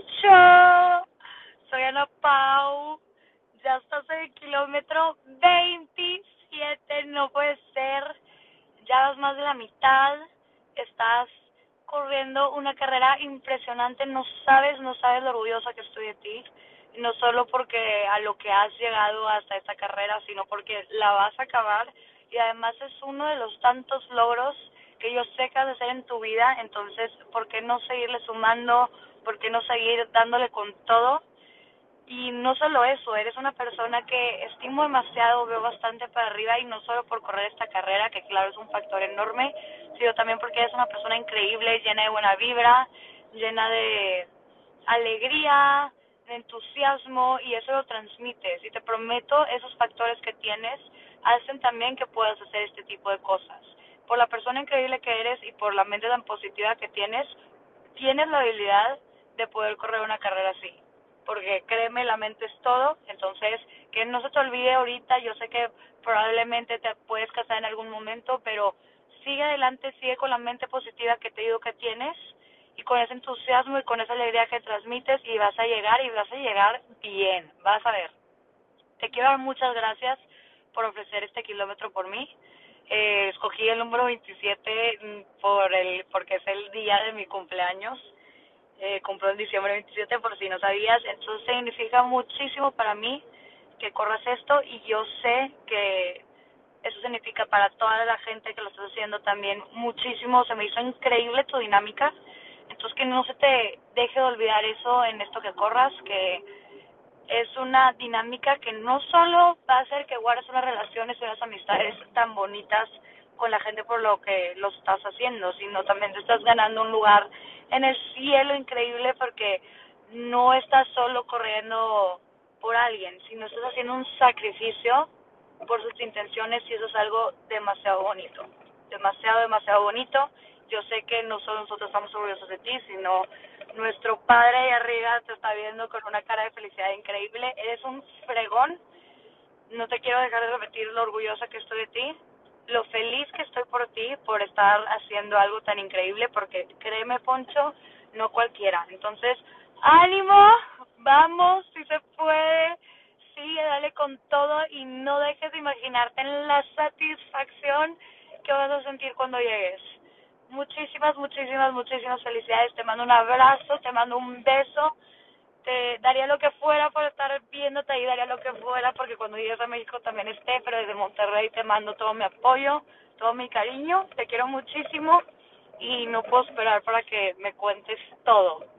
Poncho, soy Ana Pau, ya estás en el kilómetro 27, no puede ser, ya vas más de la mitad, estás corriendo una carrera impresionante, no sabes lo orgullosa que estoy de ti, no solo porque a lo que has llegado hasta esta carrera, sino porque la vas a acabar y además es uno de los tantos logros que yo sé que has de hacer en tu vida, entonces, ¿por qué no seguirle sumando? ¿Por qué no seguir dándole con todo? Y no solo eso, eres una persona que estimo demasiado, veo bastante para arriba, y no solo por correr esta carrera, que claro es un factor enorme, sino también porque eres una persona increíble, llena de buena vibra, llena de alegría, de entusiasmo, y eso lo transmites. Y te prometo, esos factores que tienes hacen también que puedas hacer este tipo de cosas. Por la persona increíble que eres y por la mente tan positiva que tienes, tienes la habilidad de poder correr una carrera así, porque créeme, la mente es todo, entonces que no se te olvide ahorita, yo sé que probablemente te puedes casar en algún momento, pero sigue adelante, sigue con la mente positiva que te digo que tienes, y con ese entusiasmo y con esa alegría que transmites, y vas a llegar, bien, vas a ver. Te quiero dar muchas gracias por ofrecer este kilómetro por mí. Escogí el número 27 porque es el día de mi cumpleaños. Cumplo en diciembre 27, por si no sabías. Entonces significa muchísimo para mí que corras esto, y yo sé que eso significa para toda la gente que lo está haciendo también muchísimo. Se me hizo increíble tu dinámica. Entonces que no se te deje de olvidar eso en esto que corras, que es una dinámica que no solo va a hacer que guardes unas relaciones y unas amistades tan bonitas con la gente por lo que lo estás haciendo, sino también te estás ganando un lugar en el cielo increíble, porque no estás solo corriendo por alguien, sino estás haciendo un sacrificio por sus intenciones, y eso es algo demasiado bonito, demasiado bonito. Yo sé que no solo nosotros estamos orgullosos de ti, sino nuestro padre ahí arriba te está viendo con una cara de felicidad increíble. Eres un fregón. No te quiero dejar de repetir lo orgullosa que estoy de ti, lo feliz que estoy por ti, por estar haciendo algo tan increíble, porque créeme, Poncho, no cualquiera. Entonces, ánimo, vamos, si se puede, sigue, dale con todo, y no dejes de imaginarte en la satisfacción que vas a sentir cuando llegues. Muchísimas felicidades, te mando un abrazo, te mando un beso, te daría lo que fuera por estar viéndote ahí, daría lo que fuera porque cuando llegues a México también esté, pero desde Monterrey te mando todo mi apoyo, todo mi cariño, te quiero muchísimo y no puedo esperar para que me cuentes todo.